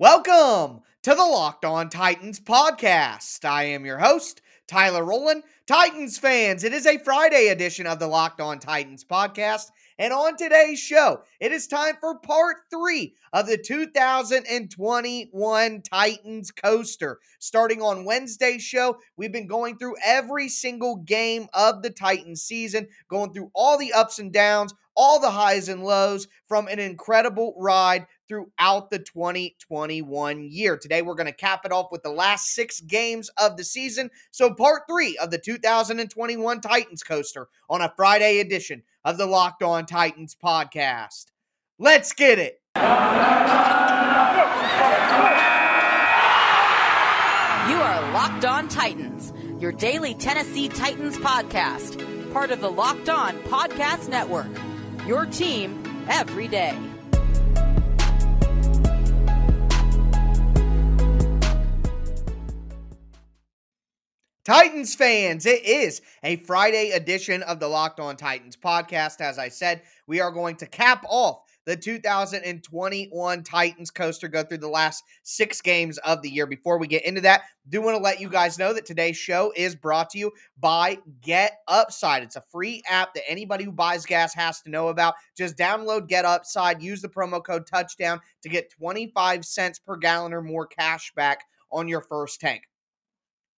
Welcome to the Locked On Titans podcast. I am your host, Tyler Rowland. Titans fans, it is a Friday edition of the Locked On Titans podcast. And on today's show, it is time for part 3 of the 2021 Titans Coaster. Starting on Wednesday's show, we've been going through every single game of the Titans season, going through all the ups and downs, all the highs and lows from an incredible ride throughout the 2021 year. Today, we're going to cap it off with the last 6 games of the season. So part 3 of the 2021 Titans Coaster on a Friday edition of the Locked On Titans podcast. Let's get it. You are Locked On Titans, your daily Tennessee Titans podcast, part of the Locked On Podcast Network. Your team every day. Titans fans, it is a Friday edition of the Locked On Titans podcast. As I said, we are going to cap off the 2021 Titans Coaster, go through the last 6 games of the year. Before we get into that, do want to let you guys know that today's show is brought to you by GetUpside. It's a free app that anybody who buys gas has to know about. Just download GetUpside, use the promo code TOUCHDOWN to get 25 cents per gallon or more cash back on your first tank.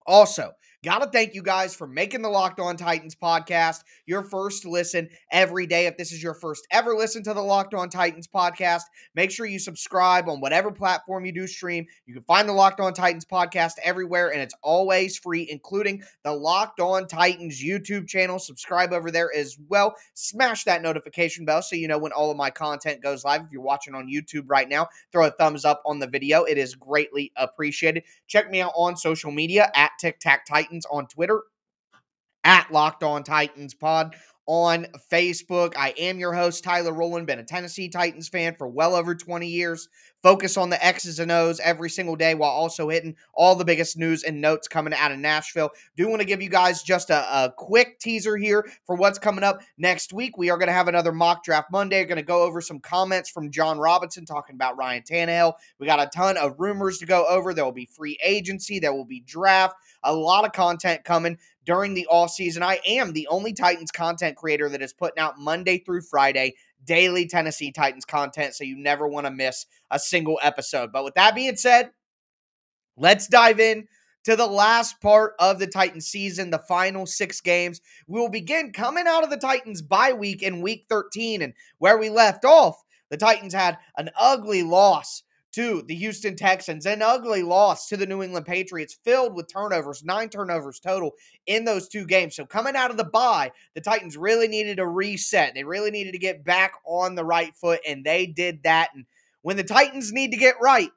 Also, gotta thank you guys for making the Locked On Titans podcast your first listen every day. If this is your first ever listen to the Locked On Titans podcast, make sure you subscribe on whatever platform you do stream. You can find the Locked On Titans podcast everywhere, and it's always free, including the Locked On Titans YouTube channel. Subscribe over there as well. Smash that notification bell so you know when all of my content goes live. If you're watching on YouTube right now, throw a thumbs up on the video. It is greatly appreciated. Check me out on social media at TicTacTitans on Twitter, at Locked On Titans Pod on Facebook. I am your host, Tyler Rowland, been a Tennessee Titans fan for well over 20 years. Focus on the X's and O's every single day while also hitting all the biggest news and notes coming out of Nashville. Do want to give you guys just a quick teaser here for what's coming up next week. We are going to have another Mock Draft Monday. We're going to go over some comments from John Robinson talking about Ryan Tannehill. We got a ton of rumors to go over. There will be free agency. There will be draft. A lot of content coming during the offseason. I am the only Titans content creator that is putting out Monday through Friday daily Tennessee Titans content, so you never want to miss a single episode. But with that being said, let's dive in to the last part of the Titans season, the final 6 games. We will begin coming out of the Titans bye week in week 13, and where we left off, the Titans had an ugly loss to the Houston Texans, an ugly loss to the New England Patriots, filled with turnovers, 9 turnovers total in those 2 games. So coming out of the bye, the Titans really needed a reset. They really needed to get back on the right foot, and they did that. And when the Titans need to get right,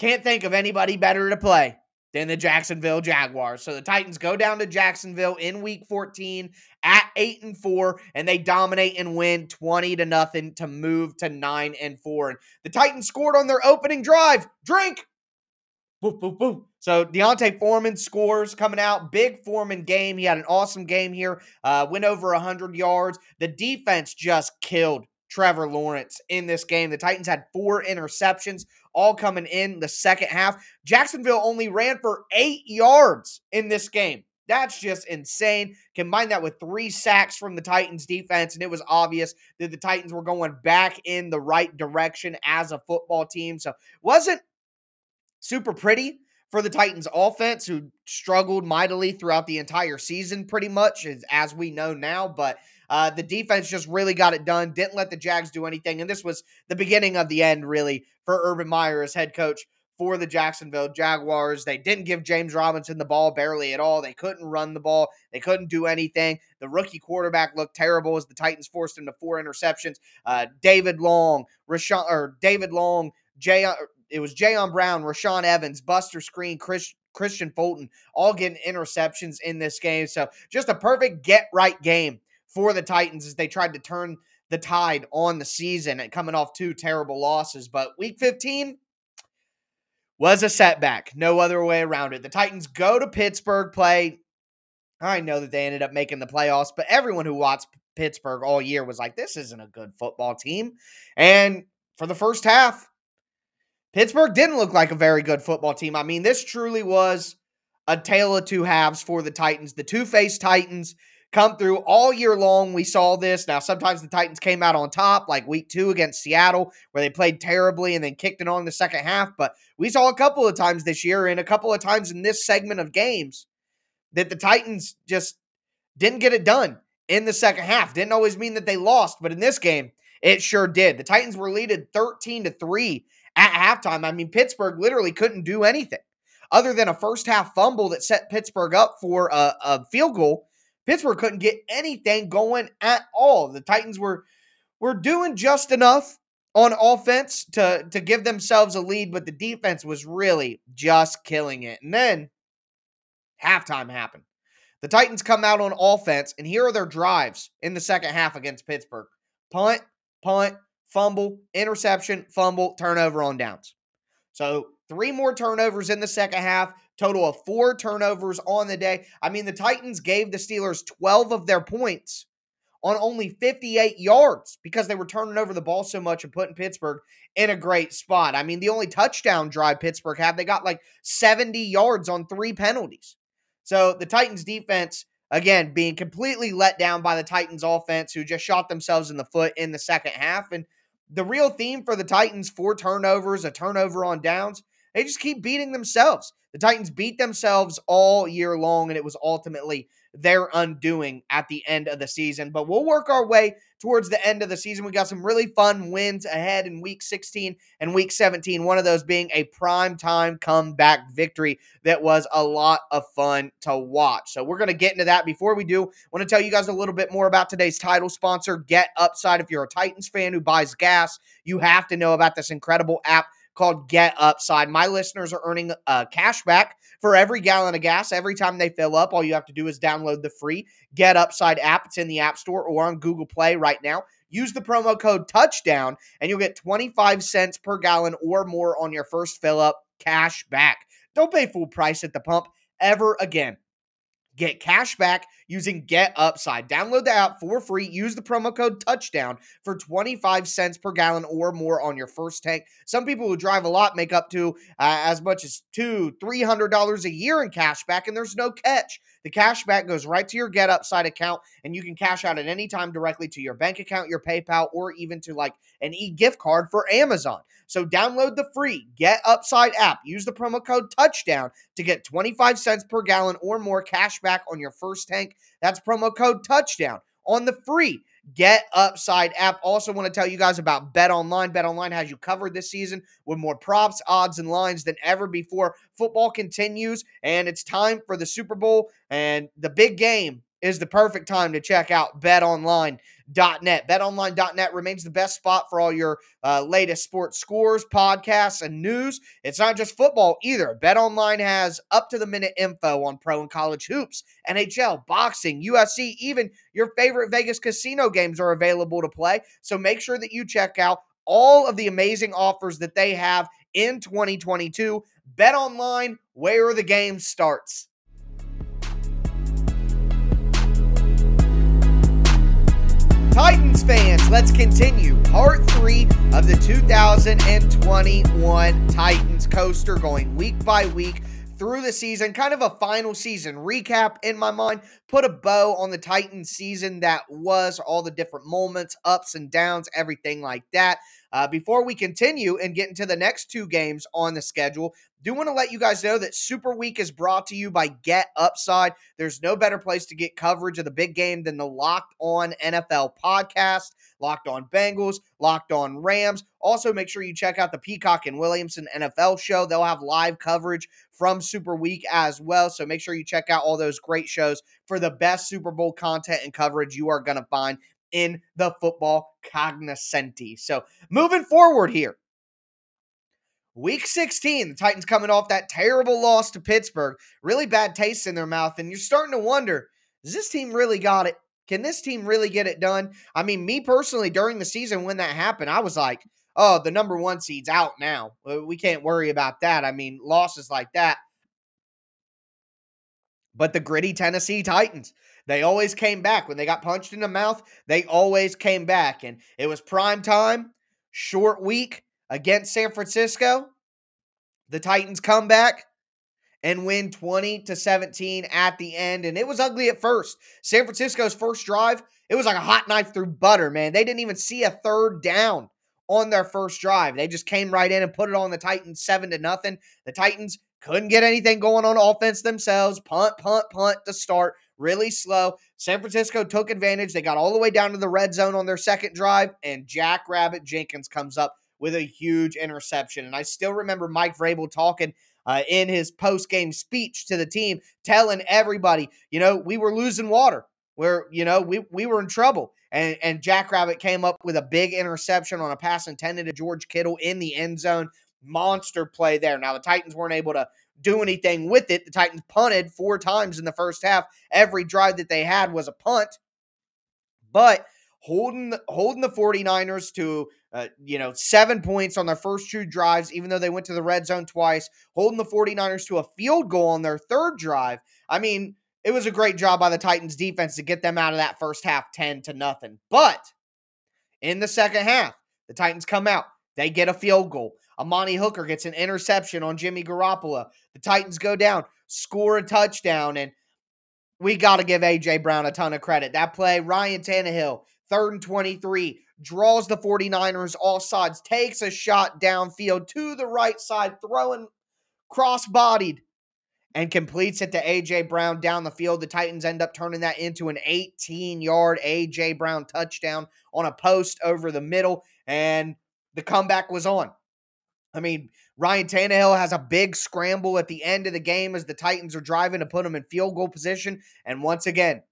can't think of anybody better to play than the Jacksonville Jaguars. So the Titans go down to Jacksonville in week 14 at 8-4, and they dominate and win 20-0 to move to 9-4. And the Titans scored on their opening drive. Drink! Boop, boop, boop. So Deontay Foreman scores coming out. Big Foreman game. He had an awesome game here. Went over 100 yards. The defense just killed Trevor Lawrence in this game. The Titans had 4 interceptions, all coming in the second half. Jacksonville only ran for 8 yards in this game. That's just insane. Combine that with 3 sacks from the Titans defense, and it was obvious that the Titans were going back in the right direction as a football team. So it wasn't super pretty for the Titans offense, who struggled mightily throughout the entire season pretty much, as we know now, but the defense just really got it done, didn't let the Jags do anything, and this was the beginning of the end, really, for Urban Meyer as head coach for the Jacksonville Jaguars. They didn't give James Robinson the ball barely at all. They couldn't run the ball. They couldn't do anything. The rookie quarterback looked terrible as the Titans forced him to 4 interceptions. Jayon Brown, Rashaan Evans, Buster Screen, Christian Fulton, all getting interceptions in this game. So just a perfect get-right game for the Titans as they tried to turn the tide on the season and coming off 2 terrible losses. But week 15 was a setback. No other way around it. The Titans go to Pittsburgh, play. I know that they ended up making the playoffs, but everyone who watched Pittsburgh all year was like, this isn't a good football team. And for the first half, Pittsburgh didn't look like a very good football team. I mean, this truly was a tale of two halves for the Titans. The two-faced Titans come through all year long. We saw this. Now, sometimes the Titans came out on top, like week two against Seattle, where they played terribly and then kicked it on in the second half. But we saw a couple of times this year and a couple of times in this segment of games that the Titans just didn't get it done in the second half. Didn't always mean that they lost, but in this game, it sure did. The Titans were leading 13-3 at halftime. I mean, Pittsburgh literally couldn't do anything other than a first-half fumble that set Pittsburgh up for a field goal. Pittsburgh couldn't get anything going at all. The Titans were doing just enough on offense to give themselves a lead, but the defense was really just killing it. And then halftime happened. The Titans come out on offense, and here are their drives in the second half against Pittsburgh. Punt, punt, fumble, interception, fumble, turnover on downs. So 3 more turnovers in the second half, total of 4 turnovers on the day. I mean, the Titans gave the Steelers 12 of their points on only 58 yards because they were turning over the ball so much and putting Pittsburgh in a great spot. I mean, the only touchdown drive Pittsburgh had, they got like 70 yards on 3 penalties. So the Titans defense, again, being completely let down by the Titans offense, who just shot themselves in the foot in the second half. And the real theme for the Titans, 4 turnovers, a turnover on downs, they just keep beating themselves. The Titans beat themselves all year long, and it was ultimately their undoing at the end of the season. But we'll work our way towards the end of the season. We got some really fun wins ahead in Week 16 and Week 17, one of those being a primetime comeback victory that was a lot of fun to watch. So we're going to get into that. Before we do, I want to tell you guys a little bit more about today's title sponsor, GetUpside. If you're a Titans fan who buys gas, you have to know about this incredible app called GetUpside. My listeners are earning cash back for every gallon of gas every time they fill up. All you have to do is download the free GetUpside app. It's in the App Store or on Google Play right now. Use the promo code TOUCHDOWN and you'll get 25 cents per gallon or more on your first fill up cash back. Don't pay full price at the pump ever again. Get cash back using GetUpside. Download the app for free. Use the promo code TOUCHDOWN for 25 cents per gallon or more on your first tank. Some people who drive a lot make up to as much as $200, $300 a year in cash back, and there's no catch. The cash back goes right to your GetUpside account, and you can cash out at any time directly to your bank account, your PayPal, or even to like an e-gift card for Amazon. So download the free GetUpside app. Use the promo code TOUCHDOWN to get 25 cents per gallon or more cash back on your first tank. That's promo code TOUCHDOWN on the free GetUpside app. Also want to tell you guys about BetOnline. BetOnline has you covered this season with more props, odds, and lines than ever before. Football continues, and it's time for the Super Bowl, and the big game is the perfect time to check out BetOnline.net. BetOnline.net remains the best spot for all your latest sports scores, podcasts, and news. It's not just football either. BetOnline has up-to-the-minute info on pro and college hoops, NHL, boxing, UFC, even your favorite Vegas casino games are available to play. So make sure that you check out all of the amazing offers that they have in 2022. BetOnline, where the game starts. Titans fans, let's continue part 3 of the 2021 Titans coaster, going week by week through the season, kind of a final season recap in my mind, put a bow on the Titans season that was, all the different moments, ups and downs, everything like that. Before we continue and get into the next 2 games on the schedule, do want to let you guys know that Super Week is brought to you by GetUpside. There's no better place to get coverage of the big game than the Locked On NFL podcast. Locked On Bengals, Locked On Rams. Also, make sure you check out the Peacock and Williamson NFL show. They'll have live coverage from Super Week as well, so make sure you check out all those great shows for the best Super Bowl content and coverage you are going to find in the football cognoscenti. So, moving forward here, Week 16, the Titans coming off that terrible loss to Pittsburgh. Really bad taste in their mouth, and you're starting to wonder, does this team really got it? Can this team really get it done? I mean, me personally, during the season when that happened, I was like, oh, the number 1 seed's out now. We can't worry about that. I mean, losses like that. But the gritty Tennessee Titans, they always came back. When they got punched in the mouth, they always came back. And it was prime time, short week against San Francisco. The Titans come back and win 20-17 at the end. And it was ugly at first. San Francisco's first drive, it was like a hot knife through butter, man. They didn't even see a third down on their first drive. They just came right in and put it on the Titans 7-0. The Titans couldn't get anything going on offense themselves. Punt to start. Really slow. San Francisco took advantage. They got all the way down to the red zone on their second drive, and Jack Rabbit Jenkins comes up with a huge interception. And I still remember Mike Vrabel talking in his post-game speech to the team, telling everybody, you know, we were losing water. We were in trouble. And Jack Rabbit came up with a big interception on a pass intended to George Kittle in the end zone. Monster play there. Now, the Titans weren't able to do anything with it. The Titans punted 4 times in the first half. Every drive that they had was a punt. But holding the 49ers to 7 points on their first 2 drives, even though they went to the red zone twice, holding the 49ers to a field goal on their third drive. I mean, it was a great job by the Titans defense to get them out of that first half 10-0. But in the second half, the Titans come out. They get a field goal. Amani Hooker gets an interception on Jimmy Garoppolo. The Titans go down, score a touchdown, and we got to give A.J. Brown a ton of credit. That play, Ryan Tannehill, 3rd and 23, draws the 49ers offsides, takes a shot downfield to the right side, throwing cross-bodied, and completes it to A.J. Brown down the field. The Titans end up turning that into an 18-yard A.J. Brown touchdown on a post over the middle, and the comeback was on. I mean, Ryan Tannehill has a big scramble at the end of the game as the Titans are driving to put him in field goal position. And once again,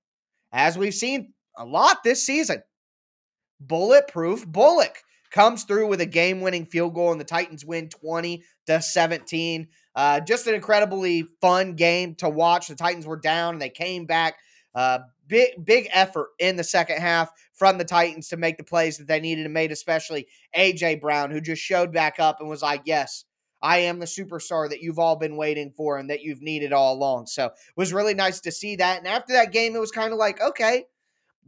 as we've seen a lot this season, bulletproof Bullock comes through with a game-winning field goal, and the Titans win 20-17. Just an incredibly fun game to watch. The Titans were down, and they came back. Big effort in the second half from the Titans to make the plays that they needed to make, especially A.J. Brown, who just showed back up and was like, yes, I am the superstar that you've all been waiting for and that you've needed all along. So it was really nice to see that. And after that game, it was kind of like, okay,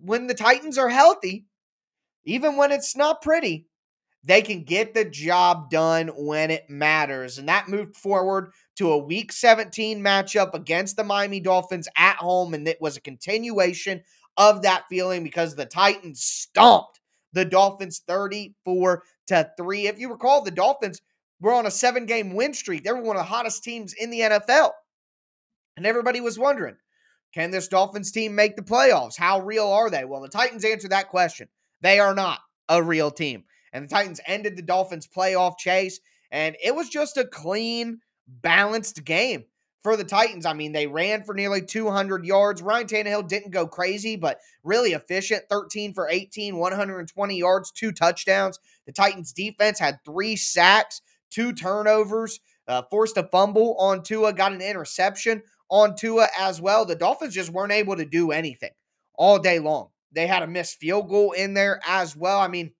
when the Titans are healthy, even when it's not pretty, they can get the job done when it matters. And that moved forward to a Week 17 matchup against the Miami Dolphins at home. And it was a continuation of that feeling because the Titans stomped the Dolphins 34-3. If you recall, the Dolphins were on a 7-game win streak. They were one of the hottest teams in the NFL. And everybody was wondering, can this Dolphins team make the playoffs? How real are they? Well, the Titans answered that question. They are not a real team. And the Titans ended the Dolphins' playoff chase, and it was just a clean, balanced game for the Titans. I mean, they ran for nearly 200 yards. Ryan Tannehill didn't go crazy, but really efficient, 13 for 18, 120 yards, 2 touchdowns. The Titans' defense had 3 sacks, 2 turnovers, forced a fumble on Tua, got an interception on Tua as well. The Dolphins just weren't able to do anything all day long. They had a missed field goal in there as well. I mean,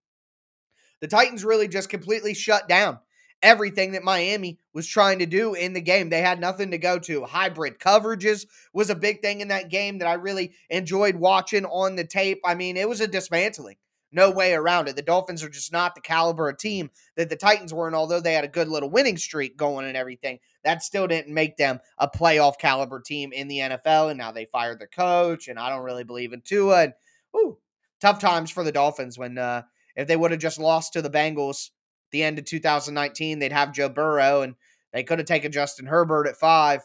the Titans really just completely shut down everything that Miami was trying to do in the game. They had nothing to go to. Hybrid coverages was a big thing in that game that I really enjoyed watching on the tape. I mean, it was a dismantling. No way around it. The Dolphins are just not the caliber of team that the Titans were, and although they had a good little winning streak going and everything, that still didn't make them a playoff caliber team in the NFL, and now they fired their coach, and I don't really believe in Tua. And, tough times for the Dolphins when if they would have just lost to the Bengals at the end of 2019, they'd have Joe Burrow, and they could have taken Justin Herbert at 5.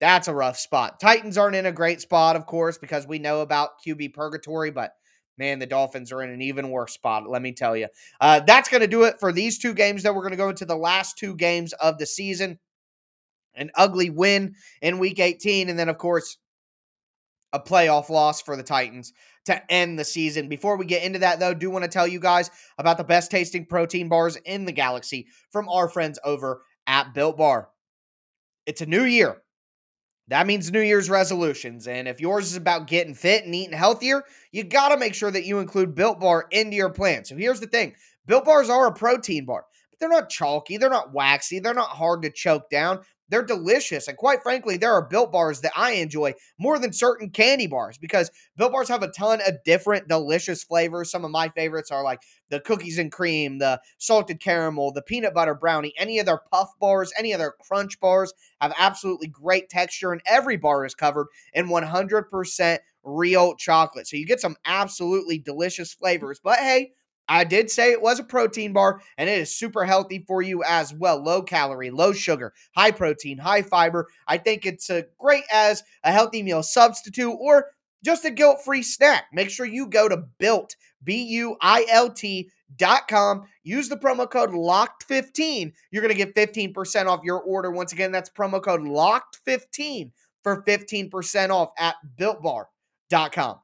That's a rough spot. Titans aren't in a great spot, of course, because we know about QB purgatory, but man, the Dolphins are in an even worse spot, let me tell you. That's going to do it for these 2 games, though. We're going to go into the last 2 games of the season. An ugly win in Week 18, and then, of course, a playoff loss for the Titans to end the season. Before we get into that, though, I do want to tell you guys about the best tasting protein bars in the galaxy from our friends over at Built Bar. It's a new year. That means New Year's resolutions. And if yours is about getting fit and eating healthier, you got to make sure that you include Built Bar into your plan. So here's the thing. Built Bars are a protein bar, but they're not chalky. They're not waxy. They're not hard to choke down. They're delicious. And quite frankly, there are Built Bars that I enjoy more than certain candy bars because Built Bars have a ton of different delicious flavors. Some of my favorites are like the cookies and cream, the salted caramel, the peanut butter brownie, any of their puff bars, any of their crunch bars have absolutely great texture. And every bar is covered in 100% real chocolate. So you get some absolutely delicious flavors. But hey, I did say it was a protein bar, and it is super healthy for you as well. Low calorie, low sugar, high protein, high fiber. I think it's great as a healthy meal substitute or just a guilt-free snack. Make sure you go to Built, BUILT.com. Use the promo code LOCKED15. You're going to get 15% off your order. Once again, that's promo code LOCKED15 for 15% off at BuiltBar.com.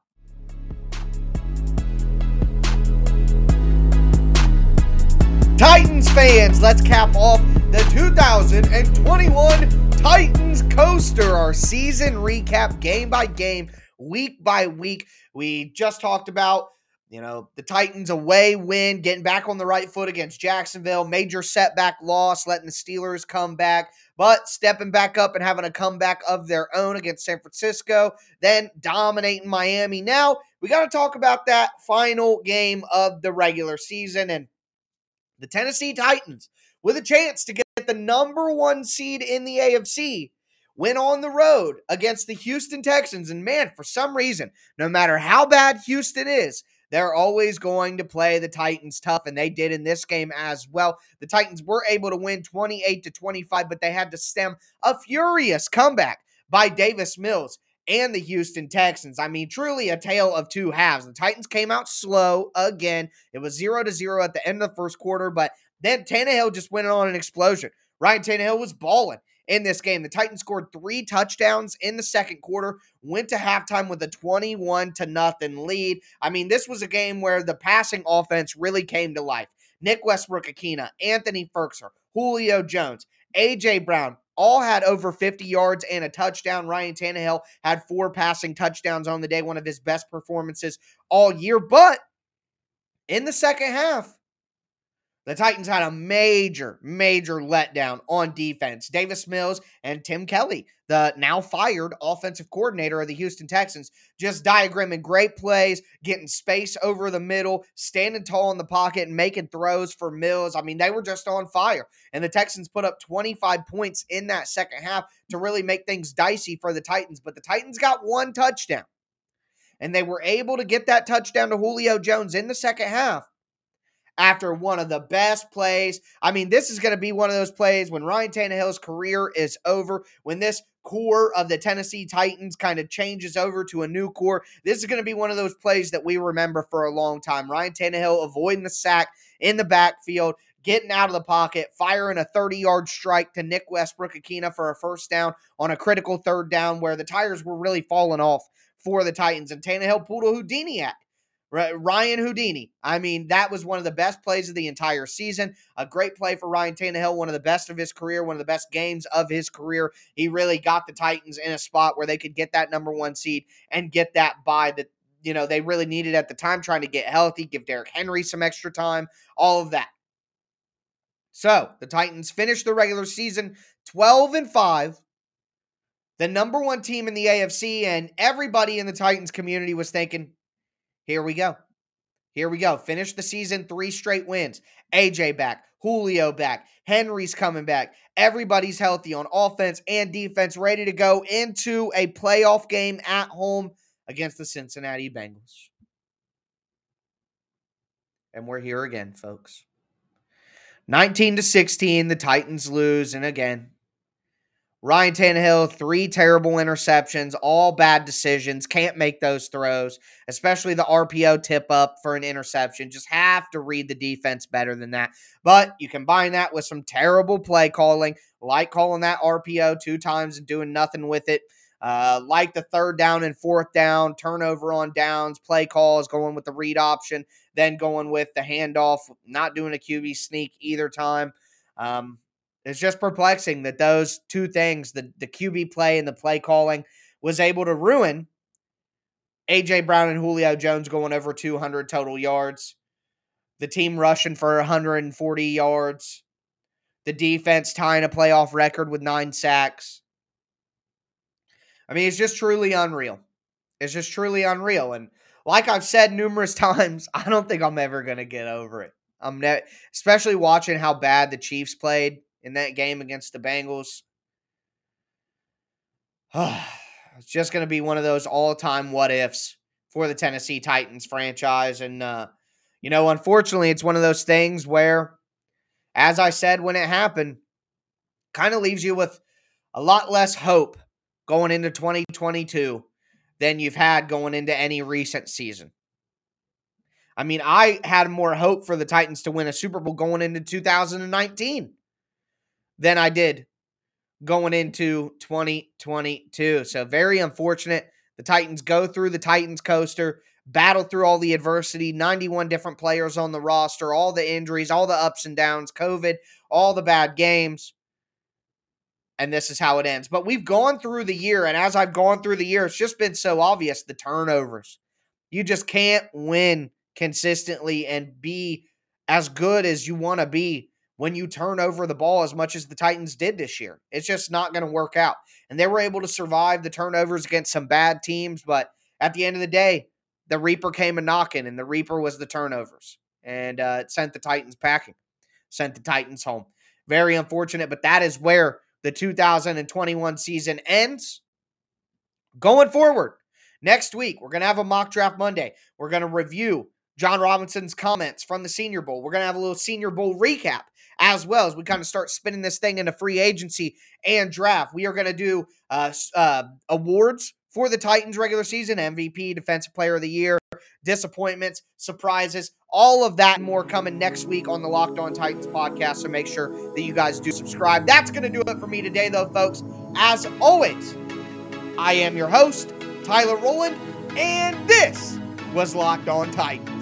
Titans fans, let's cap off the 2021 Titans Coaster, our season recap, game by game, week by week. We just talked about, the Titans away win, getting back on the right foot against Jacksonville, major setback loss, letting the Steelers come back, but stepping back up and having a comeback of their own against San Francisco, then dominating Miami. Now, we got to talk about that final game of the regular season, and the Tennessee Titans, with a chance to get the #1 seed in the AFC, went on the road against the Houston Texans. And man, for some reason, no matter how bad Houston is, they're always going to play the Titans tough, and they did in this game as well. The Titans were able to win 28-25, but they had to stem a furious comeback by Davis Mills and the Houston Texans. I mean, truly a tale of two halves. The Titans came out slow again. It was 0-0 at the end of the first quarter, but then Tannehill just went on an explosion. Ryan Tannehill was balling in this game. The Titans scored 3 touchdowns in the second quarter, went to halftime with a 21-0 lead. I mean, this was a game where the passing offense really came to life. Nick Westbrook-Akina, Anthony Ferkser, Julio Jones, A.J. Brown, all had over 50 yards and a touchdown. Ryan Tannehill had 4 passing touchdowns on the day, one of his best performances all year. But in the second half, the Titans had a major, major letdown on defense. Davis Mills and Tim Kelly, the now fired offensive coordinator of the Houston Texans, just diagramming great plays, getting space over the middle, standing tall in the pocket, and making throws for Mills. I mean, they were just on fire. And the Texans put up 25 points in that second half to really make things dicey for the Titans. But the Titans got 1 touchdown, and they were able to get that touchdown to Julio Jones in the second half after one of the best plays. I mean, this is going to be one of those plays when Ryan Tannehill's career is over, when this core of the Tennessee Titans kind of changes over to a new core. This is going to be one of those plays that we remember for a long time. Ryan Tannehill avoiding the sack in the backfield, getting out of the pocket, firing a 30-yard strike to Nick Westbrook-Akina for a first down on a critical third down where the tires were really falling off for the Titans. And Tannehill pulled a Houdini act. Ryan Houdini. I mean, that was one of the best plays of the entire season. A great play for Ryan Tannehill, one of the best of his career, one of the best games of his career. He really got the Titans in a spot where they could get that #1 seed and get that bye that, they really needed at the time, trying to get healthy, give Derrick Henry some extra time, all of that. So the Titans finished the regular season 12-5. The #1 team in the AFC, and everybody in the Titans community was thinking, Here we go. Finish the season 3 straight wins. AJ back, Julio back, Henry's coming back. Everybody's healthy on offense and defense, ready to go into a playoff game at home against the Cincinnati Bengals. And we're here again, folks. 19-16, the Titans lose, and again, Ryan Tannehill, 3 terrible interceptions, all bad decisions, can't make those throws, especially the RPO tip up for an interception. Just have to read the defense better than that. But you combine that with some terrible play calling, like calling that RPO 2 times and doing nothing with it, like the third down and fourth down, turnover on downs, play calls, going with the read option, then going with the handoff, not doing a QB sneak either time. It's just perplexing that those 2 things, the QB play and the play calling, was able to ruin A.J. Brown and Julio Jones going over 200 total yards, the team rushing for 140 yards, The defense tying a playoff record with 9 sacks. I mean, it's just truly unreal. It's just truly unreal. And like I've said numerous times, I don't think I'm ever going to get over it. Especially watching how bad the Chiefs played in that game against the Bengals. It's just going to be one of those all-time what-ifs for the Tennessee Titans franchise. And, you know, unfortunately, it's one of those things where, as I said when it happened, kind of leaves you with a lot less hope going into 2022 than you've had going into any recent season. I mean, I had more hope for the Titans to win a Super Bowl going into 2019 than I did going into 2022. So very unfortunate. The Titans go through the Titans coaster, battle through all the adversity, 91 different players on the roster, all the injuries, all the ups and downs, COVID, all the bad games. And this is how it ends. But we've gone through the year, and as I've gone through the year, it's just been so obvious, the turnovers. You just can't win consistently and be as good as you want to be when you turn over the ball as much as the Titans did this year. It's just not going to work out. And they were able to survive the turnovers against some bad teams, but at the end of the day, the Reaper came a-knocking, and the Reaper was the turnovers. And it sent the Titans packing, sent the Titans home. Very unfortunate, but that is where the 2021 season ends. Going forward, next week, we're going to have a Mock Draft Monday. We're going to review John Robinson's comments from the Senior Bowl. We're going to have a little Senior Bowl recap as well as we kind of start spinning this thing into free agency and draft. We are going to do awards for the Titans regular season, MVP, Defensive Player of the Year, disappointments, surprises, all of that and more coming next week on the Locked On Titans podcast. So make sure that you guys do subscribe. That's going to do it for me today, though, folks. As always, I am your host, Tyler Rowland, and this was Locked On Titans.